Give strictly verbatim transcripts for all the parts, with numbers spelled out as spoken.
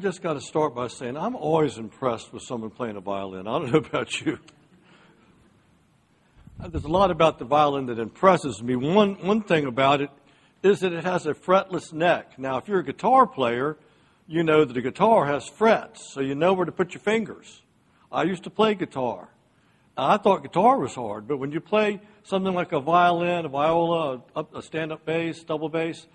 just got to start by saying I'm always impressed with someone playing a violin. I don't know about you. There's a lot about the violin that impresses me. One one thing about it is that it has a fretless neck. Now, if you're a guitar player, you know that a guitar has frets, so you know where to put your fingers. I used to play guitar. I thought guitar was hard, but when you play something like a violin, a viola, a stand-up bass, double bass,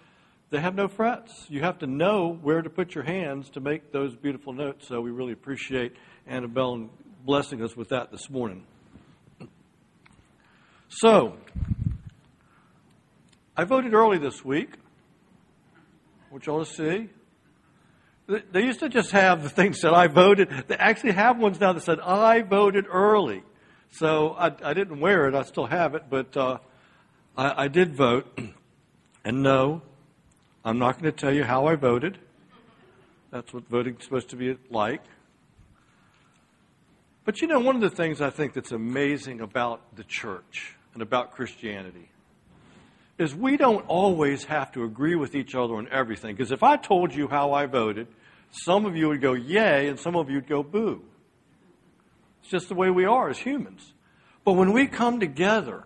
they have no frets. You have to know where to put your hands to make those beautiful notes, so we really appreciate Annabelle blessing us with that this morning. So, I voted early this week. I want y'all to see. They used to just have the things that I voted. They actually have ones now that said, I voted early. So I, I didn't wear it. I still have it, but uh, I, I did vote. And no, I'm not going to tell you how I voted. That's what voting's supposed to be like. But, you know, one of the things I think that's amazing about the church and about Christianity is we don't always have to agree with each other on everything. Because if I told you how I voted, some of you would go yay and some of you would go boo. It's just the way we are as humans. But when we come together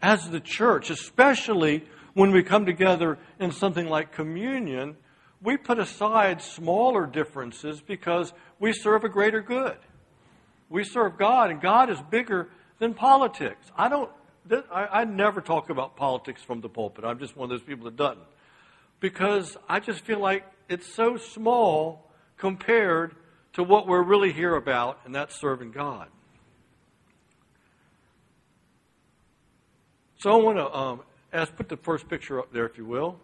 as the church, especially when we come together in something like communion, we put aside smaller differences because we serve a greater good. We serve God, and God is bigger than politics. I don't. I, I never talk about politics from the pulpit. I'm just one of those people that doesn't, because I just feel like it's so small compared to what we're really here about, and that's serving God. So I want to um, ask, put the first picture up there, if you will.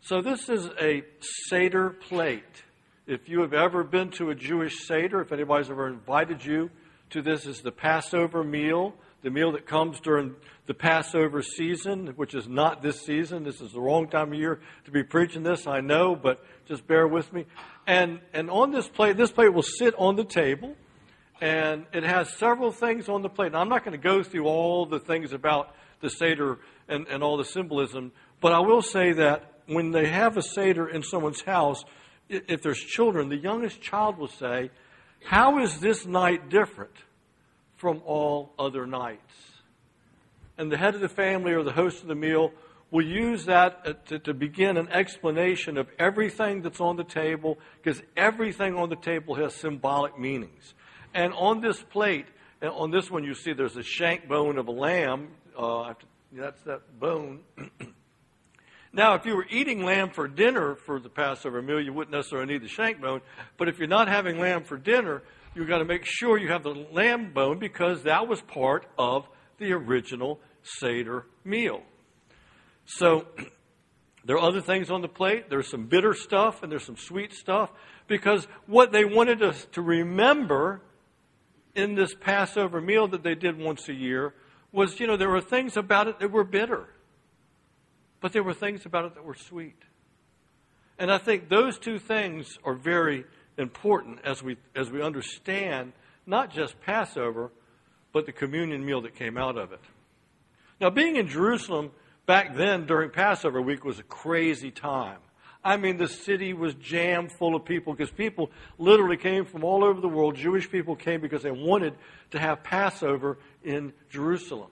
So this is a Seder plate. If you have ever been to a Jewish Seder, if anybody's ever invited you to this, is the Passover meal, the meal that comes during the Passover season, which is not this season. This is the wrong time of year to be preaching this, I know, but just bear with me. And and on this plate, this plate will sit on the table, and it has several things on the plate. Now, I'm not going to go through all the things about the Seder and, and all the symbolism, but I will say that when they have a Seder in someone's house, if there's children, the youngest child will say, how is this night different from all other nights? And the head of the family or the host of the meal will use that to, to begin an explanation of everything that's on the table, because everything on the table has symbolic meanings. And on this plate, and on this one you see there's a shank bone of a lamb. Uh, that's that bone. Now, if you were eating lamb for dinner for the Passover meal, you wouldn't necessarily need the shank bone. But if you're not having lamb for dinner, you've got to make sure you have the lamb bone, because that was part of the original Seder meal. So there are other things on the plate. There's some bitter stuff and there's some sweet stuff, because what they wanted us to remember in this Passover meal that they did once a year was, you know, there were things about it that were bitter. But there were things about it that were sweet. And I think those two things are very important as we as we understand not just Passover, but the communion meal that came out of it. Now, being in Jerusalem back then during Passover week was a crazy time. I mean, the city was jammed full of people, because people literally came from all over the world. Jewish people came because they wanted to have Passover in Jerusalem.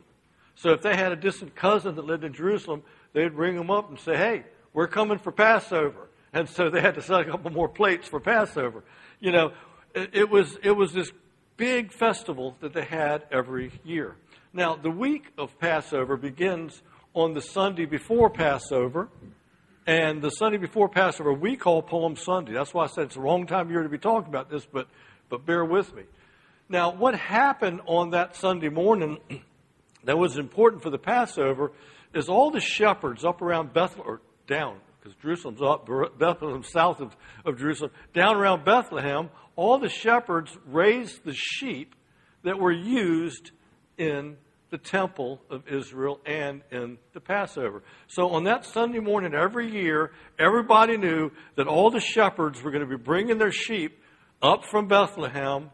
So if they had a distant cousin that lived in Jerusalem, they'd ring them up and say, hey, we're coming for Passover. And so they had to set a couple more plates for Passover. You know, it, it was it was this big festival that they had every year. Now, the week of Passover begins on the Sunday before Passover. And the Sunday before Passover, we call Palm Sunday. That's why I said it's the wrong time of year to be talking about this, but, but bear with me. Now, what happened on that Sunday morning that was important for the Passover is all the shepherds up around Bethlehem, or down, because Jerusalem's up, Bethlehem south of, of Jerusalem, down around Bethlehem, all the shepherds raised the sheep that were used in the temple of Israel and in the Passover. So on that Sunday morning every year, everybody knew that all the shepherds were going to be bringing their sheep up from Bethlehem.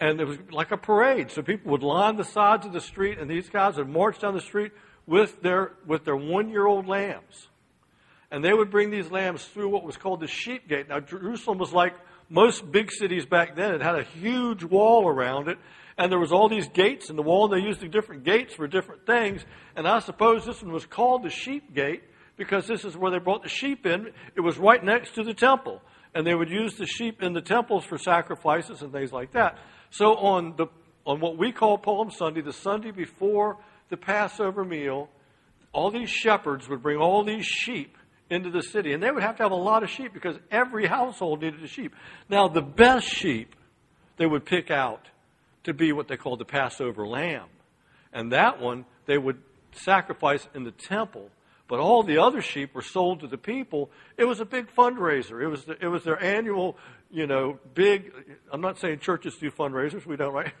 And it was like a parade. So people would line the sides of the street, and these guys would march down the street with their with their one-year-old lambs. And they would bring these lambs through what was called the Sheep Gate. Now, Jerusalem was like most big cities back then. It had a huge wall around it. And there was all these gates in the wall. And they used the different gates for different things. And I suppose this one was called the Sheep Gate because this is where they brought the sheep in. It was right next to the temple. And they would use the sheep in the temples for sacrifices and things like that. So on the on what we call Palm Sunday, the Sunday before the Passover meal, all these shepherds would bring all these sheep into the city. And they would have to have a lot of sheep because every household needed a sheep. Now, the best sheep they would pick out to be what they called the Passover lamb. And that one they would sacrifice in the temple. But all the other sheep were sold to the people. It was a big fundraiser. It was the, it was their annual, you know, big. I'm not saying churches do fundraisers. We don't, right?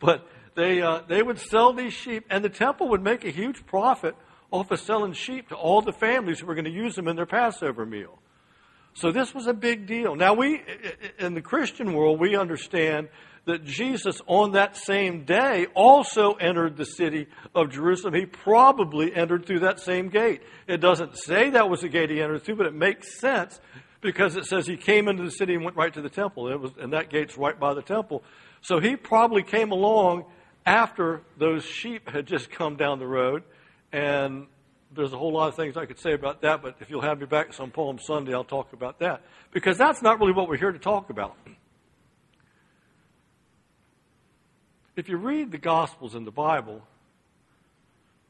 But they uh, they would sell these sheep, and the temple would make a huge profit off of selling sheep to all the families who were going to use them in their Passover meal. So this was a big deal. Now we, in the Christian world, we understand that Jesus on that same day also entered the city of Jerusalem. He probably entered through that same gate. It doesn't say that was the gate he entered through, but it makes sense because it says he came into the city and went right to the temple. It was, and that gate's right by the temple. So he probably came along after those sheep had just come down the road. And there's a whole lot of things I could say about that, but if you'll have me back some Palm Sunday, I'll talk about that. Because that's not really what we're here to talk about. If you read the Gospels in the Bible,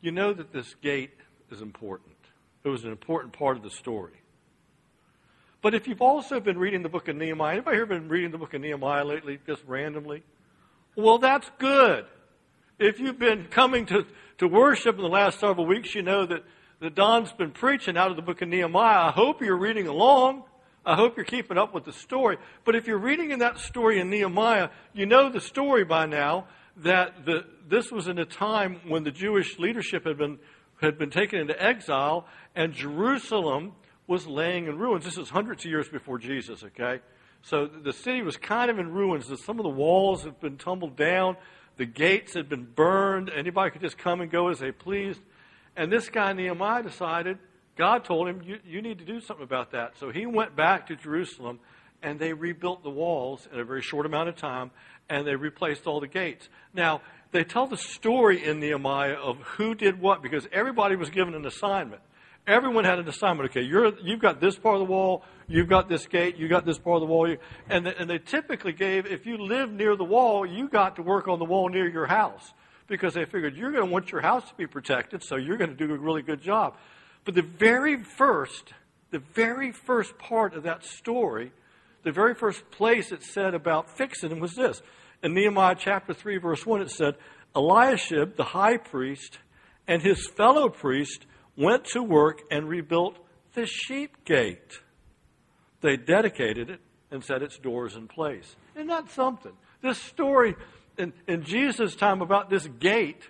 you know that this gate is important. It was an important part of the story. But if you've also been reading the book of Nehemiah, anybody here been reading the book of Nehemiah lately, just randomly? Well, that's good. If you've been coming to, to worship in the last several weeks, you know that, that Don's been preaching out of the book of Nehemiah. I hope you're reading along. I hope you're keeping up with the story. But if you're reading in that story in Nehemiah, you know the story by now that the, this was in a time when the Jewish leadership had been had been taken into exile and Jerusalem was laying in ruins. This is hundreds of years before Jesus, okay? So the city was kind of in ruins. Some of the walls had been tumbled down. The gates had been burned. Anybody could just come and go as they pleased. And this guy Nehemiah decided, God told him, you, you need to do something about that. So he went back to Jerusalem, and they rebuilt the walls in a very short amount of time, and they replaced all the gates. Now, they tell the story in Nehemiah of who did what, because everybody was given an assignment. Everyone had an assignment. Okay, you're, you've got this part of the wall, you've got this gate, you've got this part of the wall. You, and, the, and they typically gave, if you lived near the wall, you got to work on the wall near your house, because they figured you're going to want your house to be protected, so you're going to do a really good job. But the very first, the very first part of that story, the very first place it said about fixing them was this. In Nehemiah chapter three, verse one, it said, Eliashib, the high priest, and his fellow priest went to work and rebuilt the sheep gate. They dedicated it and set its doors in place. Isn't that something? This story in, in Jesus' time about this gate,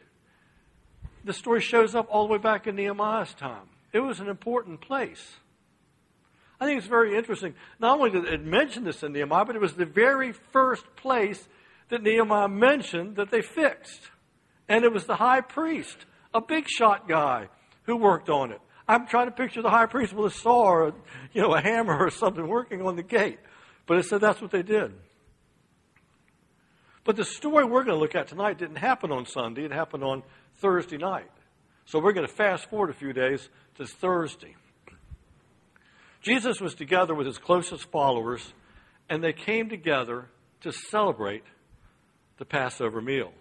the story shows up all the way back in Nehemiah's time. It was an important place. I think it's very interesting. Not only did it mention this in Nehemiah, but it was the very first place that Nehemiah mentioned that they fixed. And it was the high priest, a big shot guy, who worked on it. I'm trying to picture the high priest with a saw or, you know, a hammer or something working on the gate. But it said that's what they did. But the story we're going to look at tonight didn't happen on Sunday. It happened on Thursday night. So we're going to fast forward a few days to Thursday. Jesus was together with his closest followers, and they came together to celebrate the Passover meal.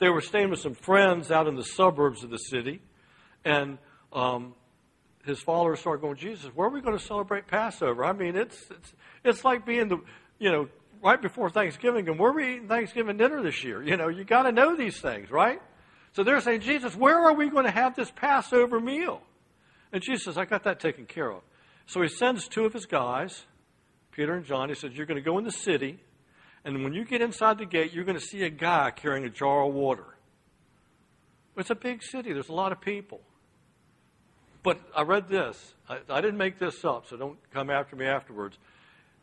They were staying with some friends out in the suburbs of the city, and um, his followers started going, Jesus, where are we going to celebrate Passover? I mean, it's it's it's like being the, you know, right before Thanksgiving, and where are we eating Thanksgiving dinner this year? You know, you got to know these things, right? So they're saying, Jesus, where are we going to have this Passover meal? And Jesus says, I got that taken care of. So he sends two of his guys, Peter and John. He says, you're going to go in the city, and when you get inside the gate, you're going to see a guy carrying a jar of water. It's a big city. There's a lot of people. But I read this. I, I didn't make this up, so don't come after me afterwards.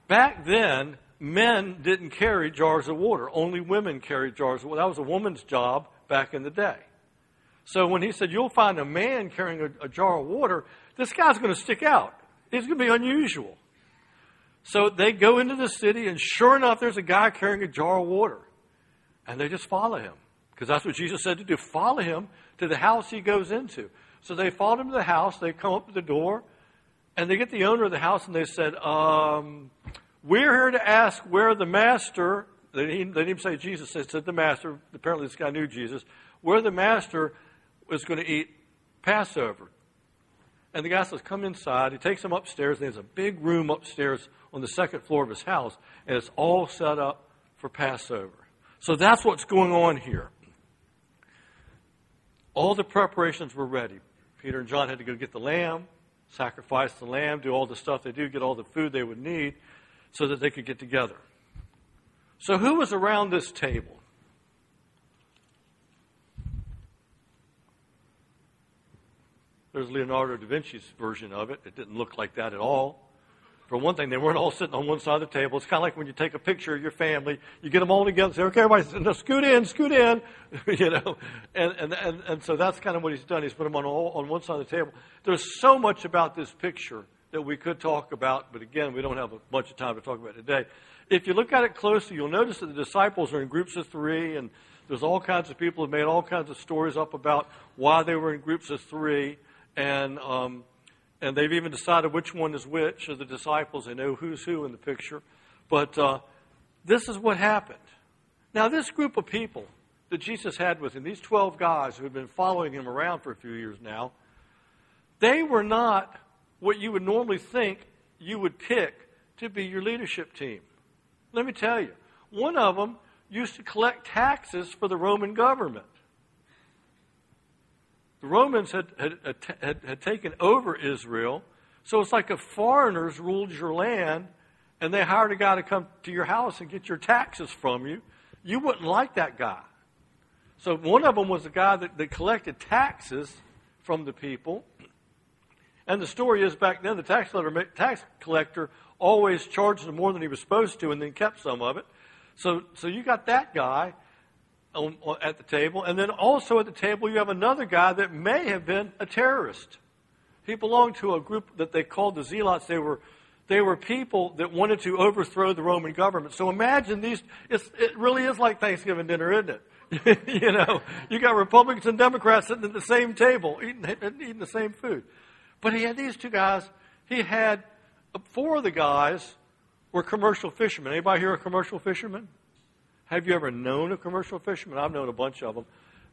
Back then, men didn't carry jars of water. Only women carried jars of water. That was a woman's job back in the day. So when he said, you'll find a man carrying a, a jar of water, this guy's going to stick out. He's going to be unusual. So they go into the city, and sure enough, there's a guy carrying a jar of water. And they just follow him, because that's what Jesus said to do. Follow him to the house he goes into. So they followed him to the house. They come up to the door, and they get the owner of the house, and they said, um, we're here to ask where the master, they didn't, they didn't even say Jesus, they said the master, apparently this guy knew Jesus, where the master was going to eat Passover. And the guy says, come inside. He takes him upstairs, and there's a big room upstairs on the second floor of his house, and it's all set up for Passover. So that's what's going on here. All the preparations were ready. Peter and John had to go get the lamb, sacrifice the lamb, do all the stuff they do, get all the food they would need so that they could get together. So who was around this table? There's Leonardo da Vinci's version of it. It didn't look like that at all. For one thing, they weren't all sitting on one side of the table. It's kind of like when you take a picture of your family, you get them all together and say, okay, everybody, no, scoot in, scoot in, you know. And, and and and so that's kind of what he's done. He's put them on all, on one side of the table. There's so much about this picture that we could talk about, but again, we don't have a bunch of time to talk about it today. If you look at it closely, you'll notice that the disciples are in groups of three, and there's all kinds of people who made all kinds of stories up about why they were in groups of three, and um, and they've even decided which one is which of the disciples. They know who's who in the picture. But uh, this is what happened. Now, this group of people that Jesus had with him, these twelve guys who had been following him around for a few years now, they were not what you would normally think you would pick to be your leadership team. Let me tell you, one of them used to collect taxes for the Roman government. The Romans had had, had had taken over Israel, so it's like if foreigners ruled your land and they hired a guy to come to your house and get your taxes from you, you wouldn't like that guy. So one of them was a guy that, that collected taxes from the people. And the story is back then the tax, letter, tax collector always charged them more than he was supposed to and then kept some of it. So so you got that guy On, on, at the table, and then also at the table you have another guy that may have been a terrorist. He belonged to a group that they called the Zealots. They were they were people that wanted to overthrow the Roman government. So imagine these. It's, it really is like Thanksgiving dinner, isn't it? You know, you got Republicans and Democrats sitting at the same table, eating, eating the same food. But he had these two guys. He had four of the guys were commercial fishermen. Anybody here a commercial fisherman? Have you ever known a commercial fisherman? I've known a bunch of them.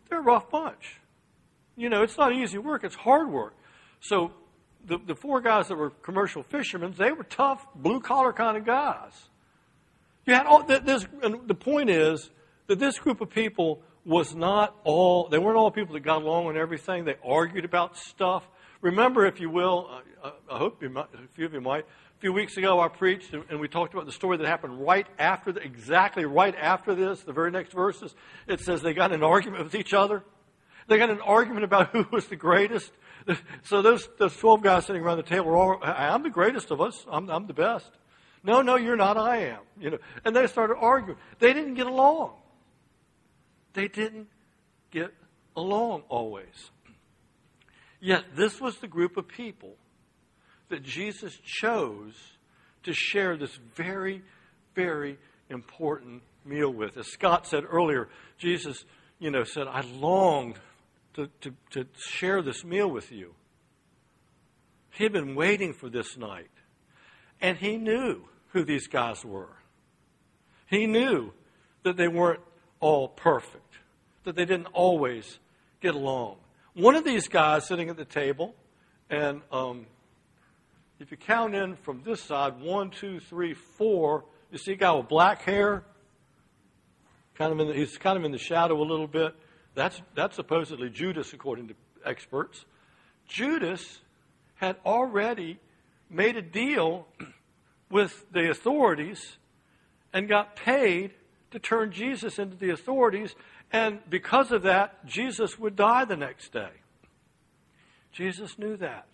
They're a rough bunch. You know, it's not easy work. It's hard work. So the, the four guys that were commercial fishermen, they were tough, blue-collar kind of guys. You had all this, and the point is that this group of people was not all, they weren't all people that got along on everything. They argued about stuff. Remember, if you will, I, I hope you might, a few of you might, a few weeks ago, I preached, and we talked about the story that happened right after, the, exactly right after this, the very next verses. It says they got in an argument with each other. They got in an argument about who was the greatest. So those, those twelve guys sitting around the table were all, I'm the greatest of us. I'm, I'm the best. No, no, you're not. I am. You know. And they started arguing. They didn't get along. They didn't get along always. Yet this was the group of people that Jesus chose to share this very, very important meal with. As Scott said earlier, Jesus, you know, said, I longed to, to, to share this meal with you. He had been waiting for this night. And he knew who these guys were. He knew that they weren't all perfect, that they didn't always get along. One of these guys sitting at the table, and um if you count in from this side, one, two, three, four, you see a guy with black hair. Kind of in the, he's kind of in the shadow a little bit. That's that's supposedly Judas, according to experts. Judas had already made a deal with the authorities and got paid to turn Jesus into the authorities. And because of that, Jesus would die the next day. Jesus knew that.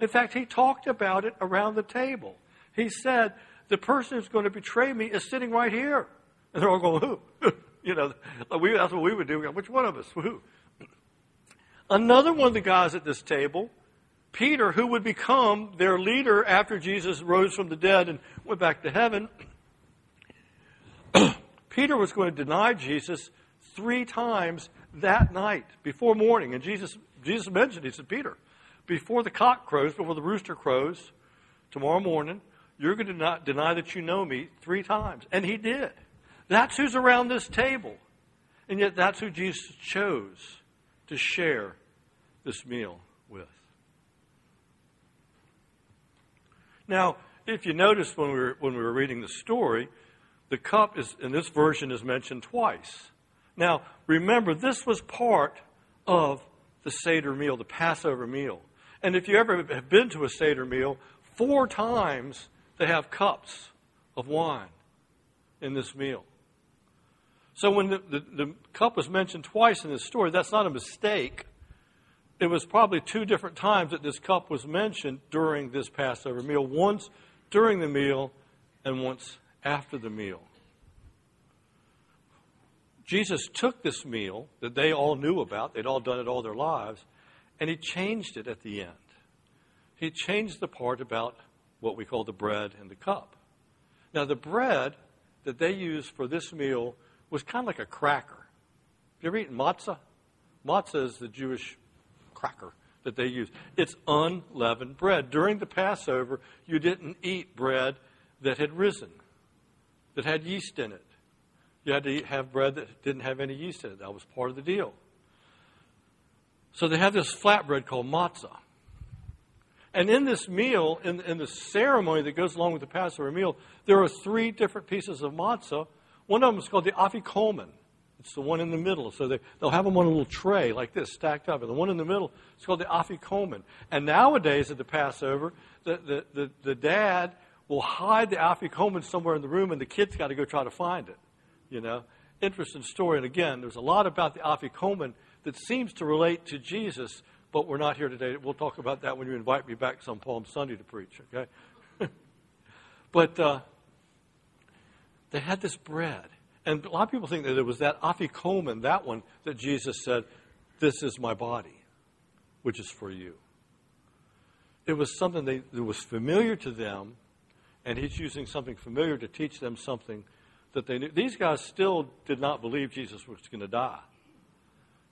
In fact, he talked about it around the table. He said, the person who's going to betray me is sitting right here. And they're all going, who? You know, we, that's what we would do. Which one of us? Who? Another one of the guys at this table Peter, who would become their leader after Jesus rose from the dead and went back to heaven, Peter was going to deny Jesus three times that night before morning. And Jesus, Jesus mentioned, he said, Peter, before the cock crows, before the rooster crows, tomorrow morning, you're going to not deny that you know me three times. And he did. That's who's around this table. And yet that's who Jesus chose to share this meal with. Now, if you notice when we were, when we were reading the story, the cup is in this version is mentioned twice. Now, remember, this was part of the Seder meal, the Passover meal. And if you ever have been to a Seder meal, four times they have cups of wine in this meal. So when the, the, the cup was mentioned twice in this story, that's not a mistake. It was probably two different times that this cup was mentioned during this Passover meal. Once during the meal and once after the meal. Jesus took this meal that they all knew about. They'd all done it all their lives. And he changed it at the end. He changed the part about what we call the bread and the cup. Now the bread that they used for this meal was kind of like a cracker. Have you ever eaten matzah? Matzah is the Jewish cracker that they use. It's unleavened bread. During the Passover, you didn't eat bread that had risen, that had yeast in it. You had to eat, have bread that didn't have any yeast in it. That was part of the deal. So they have this flatbread called matzah. And in this meal, in, in the ceremony that goes along with the Passover meal, there are three different pieces of matzah. One of them is called the afikoman. It's the one in the middle. So they, they'll have them on a little tray like this, stacked up. And the one in the middle is called the afikoman. And nowadays at the Passover, the, the, the, the dad will hide the afikoman somewhere in the room, and the kid's got to go try to find it. You know, interesting story. And again, there's a lot about the afikoman that seems to relate to Jesus, but we're not here today. We'll talk about that when you invite me back some Palm Sunday to preach, okay? but... uh They had this bread. And a lot of people think that it was that afikoman, that one, that Jesus said, this is my body, which is for you. It was something they, that was familiar to them, and he's using something familiar to teach them something that they knew. These guys still did not believe Jesus was going to die.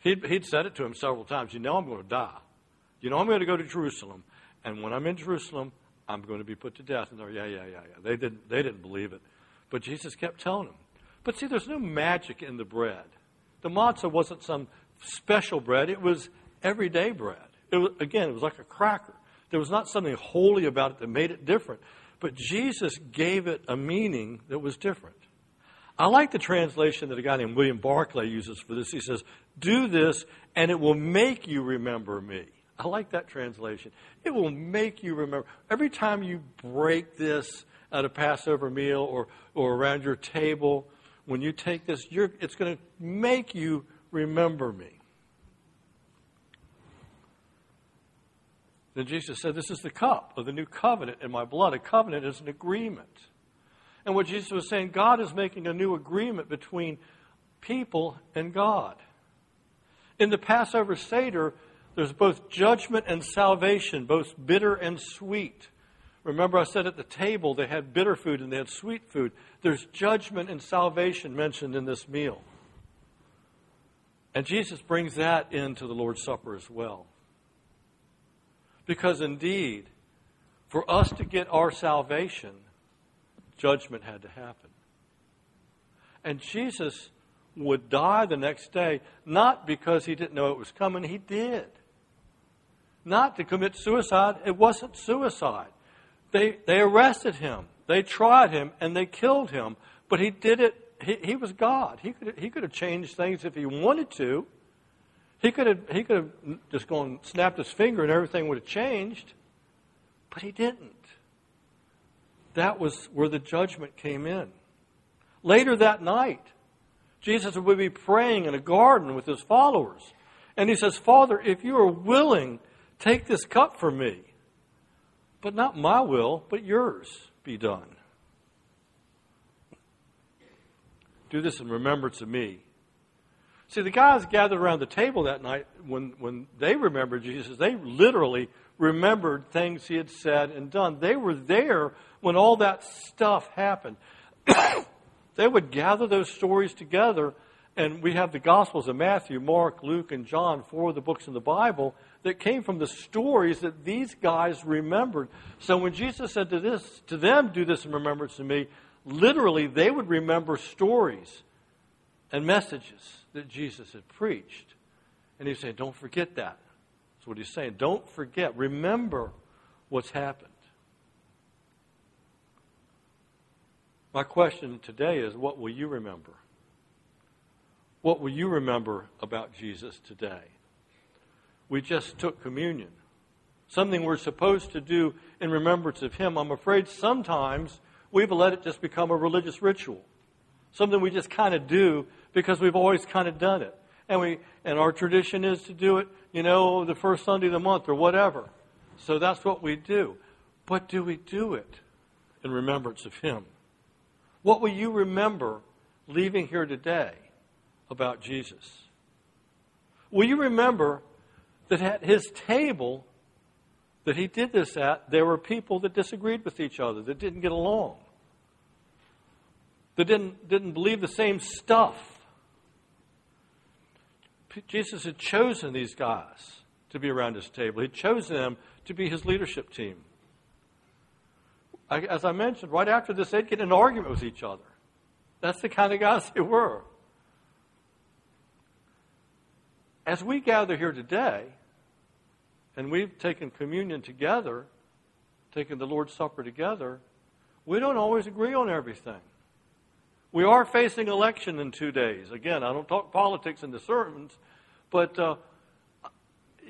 He'd, he'd said it to him several times. You know I'm going to die. You know I'm going to go to Jerusalem. And when I'm in Jerusalem, I'm going to be put to death. And they're, yeah, yeah, yeah, yeah. They didn't, they didn't believe it. But Jesus kept telling them. But see, there's no magic in the bread. The matzah wasn't some special bread. It was everyday bread. It was, again, it was like a cracker. There was not something holy about it that made it different. But Jesus gave it a meaning that was different. I like the translation that a guy named William Barclay uses for this. He says, do this and it will make you remember me. I like that translation. It will make you remember. Every time you break this at a Passover meal or, or around your table, when you take this, you're, it's going to make you remember me. Then Jesus said, this is the cup of the new covenant in my blood. A covenant is an agreement. And what Jesus was saying, God is making a new agreement between people and God. In the Passover Seder, there's both judgment and salvation, both bitter and sweet. Remember I said at the table they had bitter food and they had sweet food. There's judgment and salvation mentioned in this meal. And Jesus brings that into the Lord's Supper as well. Because indeed, for us to get our salvation, judgment had to happen. And Jesus would die the next day, not because he didn't know it was coming. He did. Not to commit suicide. It wasn't suicide. They they arrested him, they tried him, and they killed him. But he did it. He, he was God. He could he could have changed things if he wanted to. He could have he could have just gone snapped his finger and everything would have changed. But he didn't. That was where the judgment came in. Later that night, Jesus would be praying in a garden with his followers, and he says, "Father, if you are willing, take this cup from me. But not my will, but yours be done. Do this in remembrance of me." See, the guys gathered around the table that night, when, when they remembered Jesus, they literally remembered things he had said and done. They were there when all that stuff happened. They would gather those stories together, and we have the Gospels of Matthew, Mark, Luke, and John, four of the books in the Bible, that came from the stories that these guys remembered. So when Jesus said to this to them, do this in remembrance of me, literally they would remember stories and messages that Jesus had preached. And he said, don't forget that. That's what he's saying. Don't forget. Remember what's happened. My question today is, what will you remember? What will you remember about Jesus today? We just took communion, something we're supposed to do in remembrance of him. I'm afraid sometimes we've let it just become a religious ritual, something we just kind of do because we've always kind of done it. And we and our tradition is to do it, you know, the first Sunday of the month or whatever. So that's what we do. But do we do it in remembrance of him? What will you remember leaving here today about Jesus? Will you remember that at his table that he did this at, there were people that disagreed with each other, that didn't get along, that didn't, didn't believe the same stuff? Jesus had chosen these guys to be around his table. He chose them to be his leadership team. I, as I mentioned, right after this, they'd get in an argument with each other. That's the kind of guys they were. As we gather here today, and we've taken communion together, taken the Lord's Supper together, we don't always agree on everything. We are facing election in two days. Again, I don't talk politics in the sermons, but uh,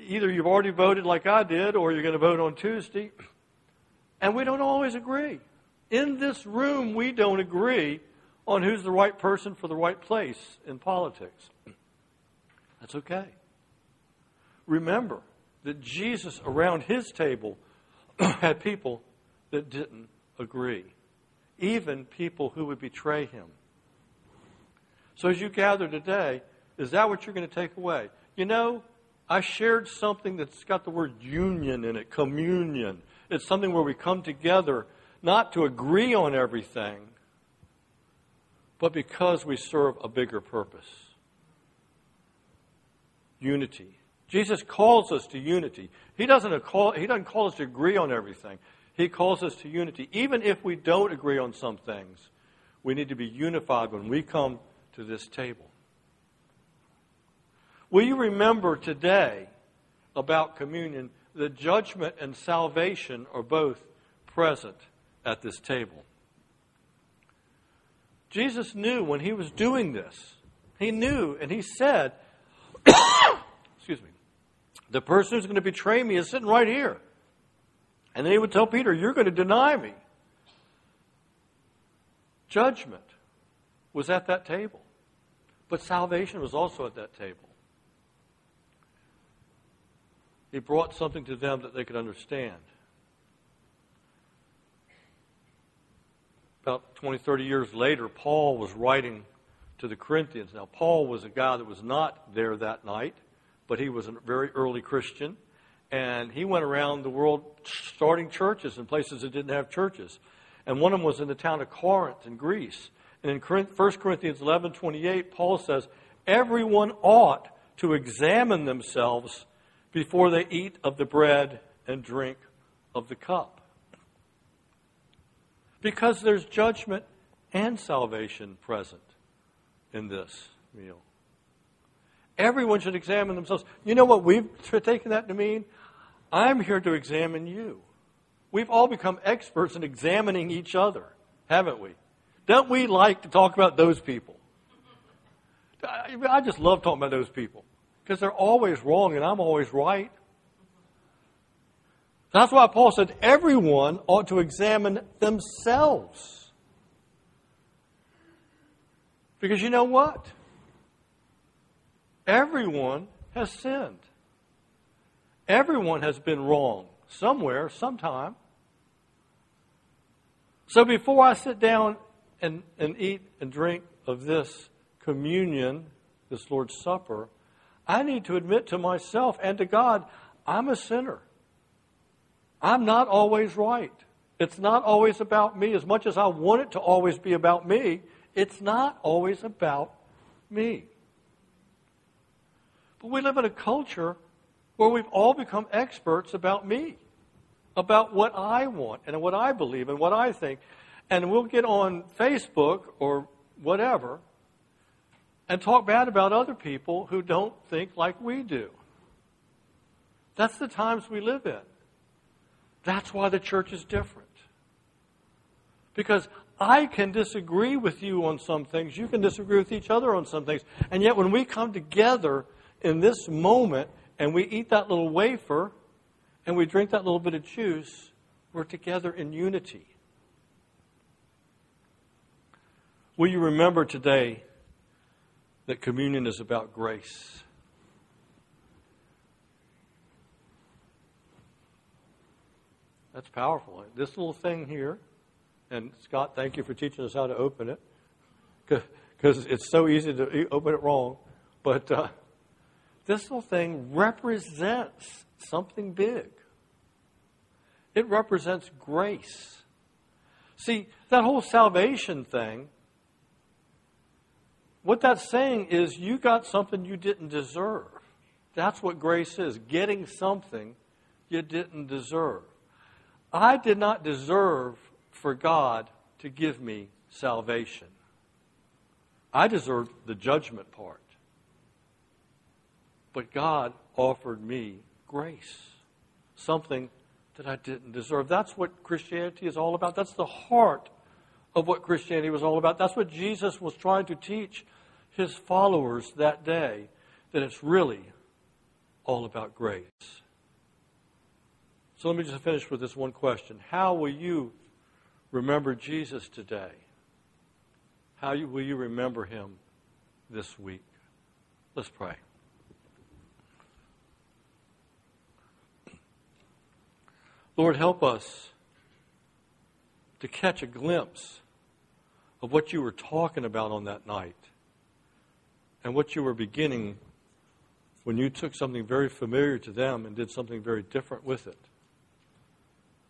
either you've already voted like I did, or you're going to vote on Tuesday. And we don't always agree. In this room, we don't agree on who's the right person for the right place in politics. That's okay. Remember that Jesus around his table had people that didn't agree, even people who would betray him. So as you gather today, is that what you're going to take away? You know, I shared something that's got the word union in it, communion. It's something where we come together not to agree on everything, but because we serve a bigger purpose. Unity. Jesus calls us to unity. He doesn't call, he doesn't call us to agree on everything. He calls us to unity. Even if we don't agree on some things, we need to be unified when we come to this table. Will you remember today about communion that judgment and salvation are both present at this table? Jesus knew when he was doing this. He knew, and he said, excuse me, the person who's going to betray me is sitting right here. And then he would tell Peter, you're going to deny me. Judgment was at that table, but salvation was also at that table. He brought something to them that they could understand. About twenty, thirty years later, Paul was writing to the Corinthians. Now, Paul was a guy that was not there that night, but he was a very early Christian, and he went around the world starting churches in places that didn't have churches. And one of them was in the town of Corinth in Greece. And in First Corinthians eleven twenty-eight, Paul says, everyone ought to examine themselves before they eat of the bread and drink of the cup. Because there's judgment and salvation present in this meal. Everyone should examine themselves. You know what we've taken that to mean? I'm here to examine you. We've all become experts in examining each other, haven't we? Don't we like to talk about those people? I just love talking about those people because they're always wrong and I'm always right. That's why Paul said everyone ought to examine themselves. Because you know what? Everyone has sinned. Everyone has been wrong somewhere, sometime. So before I sit down and, and eat and drink of this communion this Lord's Supper, I need to admit to myself and to God, I'm a sinner. I'm not always right. It's not always about me. As much as I want it to always be about me, it's not always about me. But we live in a culture where we've all become experts about me, about what I want and what I believe and what I think. And we'll get on Facebook or whatever and talk bad about other people who don't think like we do. That's the times we live in. That's why the church is different. Because I can disagree with you on some things. You can disagree with each other on some things. And yet when we come together in this moment and we eat that little wafer and we drink that little bit of juice, we're together in unity. Will you remember today that communion is about grace? That's powerful. This little thing here, and Scott, thank you for teaching us how to open it, because it's so easy to open it wrong. But uh, this little thing represents something big. It represents grace. See, that whole salvation thing, what that's saying is you got something you didn't deserve. That's what grace is, getting something you didn't deserve. I did not deserve for God to give me salvation. I deserved the judgment part. But God offered me grace, something that I didn't deserve. That's what Christianity is all about. That's the heart of what Christianity was all about. That's what Jesus was trying to teach his followers that day, that it's really all about grace. So let me just finish with this one question. How will you remember Jesus today? How will you remember him this week? Let's pray. Lord, help us to catch a glimpse of what you were talking about on that night and what you were beginning when you took something very familiar to them and did something very different with it.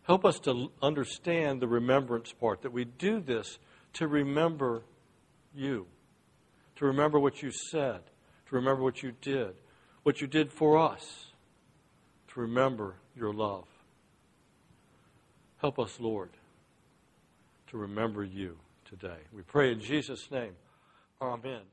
Help us to understand the remembrance part, that we do this to remember you, to remember what you said, to remember what you did, what you did for us, to remember your love. Help us, Lord, to remember you today. We pray in Jesus' name. Amen.